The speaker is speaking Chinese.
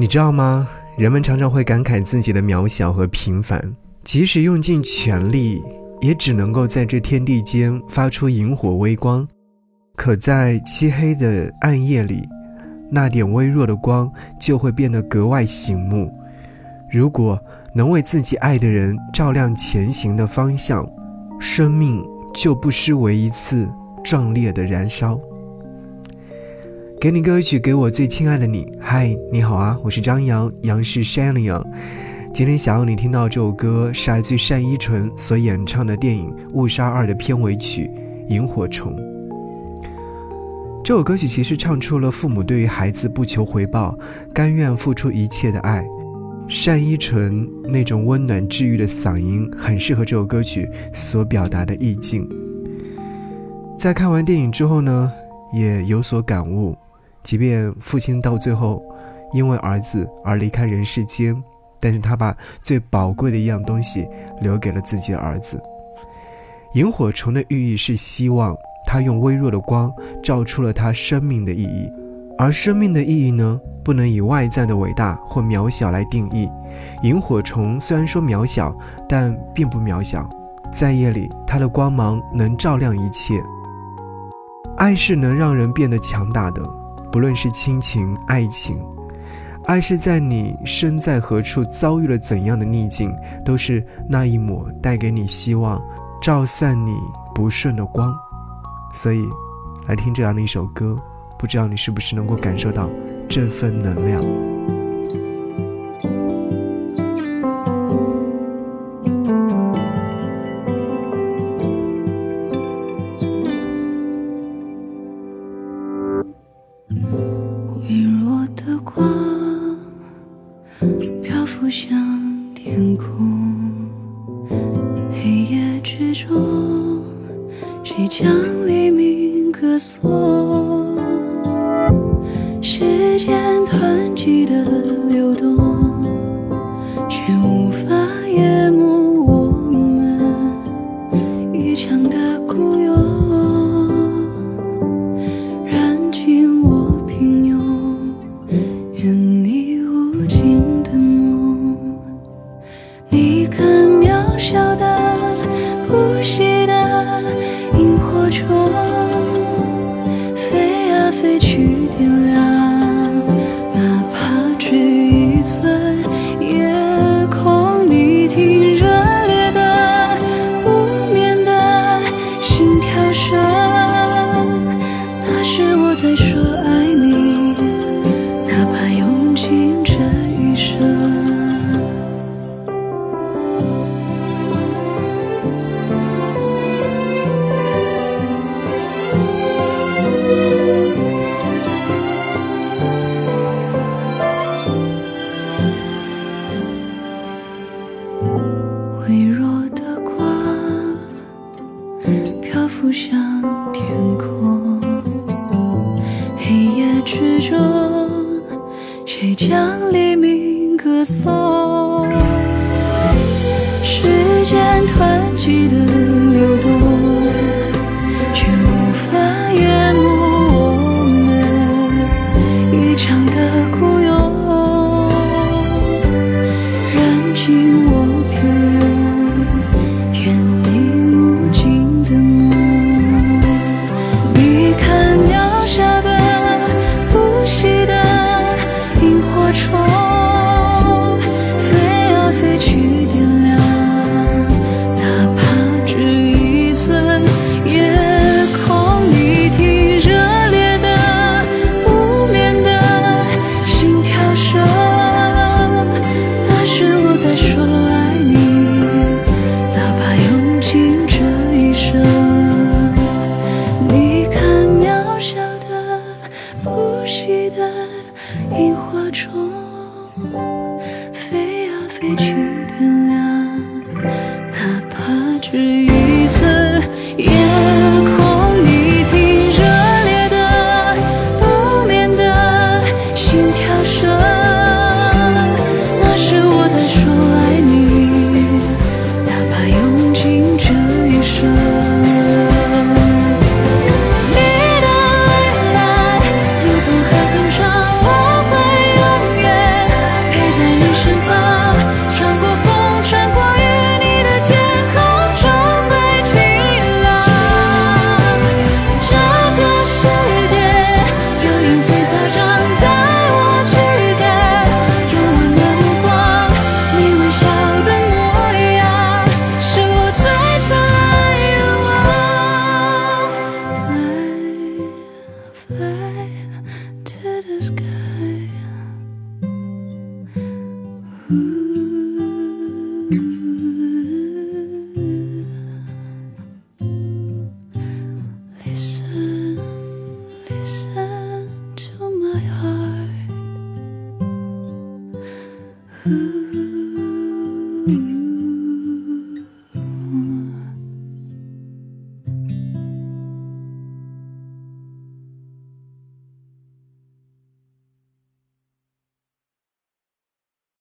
你知道吗？人们常常会感慨自己的渺小和平凡，即使用尽全力，也只能够在这天地间发出萤火微光。可在漆黑的暗夜里，那点微弱的光就会变得格外醒目。如果能为自己爱的人照亮前行的方向，生命就不失为一次壮烈的燃烧。给你歌曲，给我最亲爱的你。嗨，你好啊，我是张扬，杨是 Shania。 今天想要你听到这首歌是来自单依纯所演唱的电影《误杀2》的片尾曲《萤火虫》。这首歌曲其实唱出了父母对于孩子不求回报、甘愿付出一切的爱。单依纯那种温暖治愈的嗓音很适合这首歌曲所表达的意境。在看完电影之后呢，也有所感悟，即便父亲到最后因为儿子而离开人世间，但是他把最宝贵的一样东西留给了自己的儿子。萤火虫的寓意是希望，他用微弱的光照出了他生命的意义。而生命的意义呢，不能以外在的伟大或渺小来定义。萤火虫虽然说渺小，但并不渺小，在夜里它的光芒能照亮一切。爱是能让人变得强大的，不论是亲情、爱情。爱是在你身在何处，遭遇了怎样的逆境，都是那一抹带给你希望，照散你不顺的光。所以来听这样的一首歌，不知道你是不是能够感受到这份能量。微弱的光漂浮向天空，黑夜之中，谁将黎明歌颂？时间湍急地流动，却无法淹没我们一腔的孤勇，燃尽我平庸。愿你无尽的梦，你看渺小的不息的萤火虫，飞啊飞去点亮微弱的光，漂浮向天空。黑夜之中，谁将黎明歌颂？时间湍急地流动，却无法淹没我们一场的孤勇，燃尽我平庸。萤火虫飞啊飞去，点亮哪怕只一寸夜空。你听热烈的不眠的心跳声，那是我在说爱你，哪怕用尽这一生。Listen to my heart.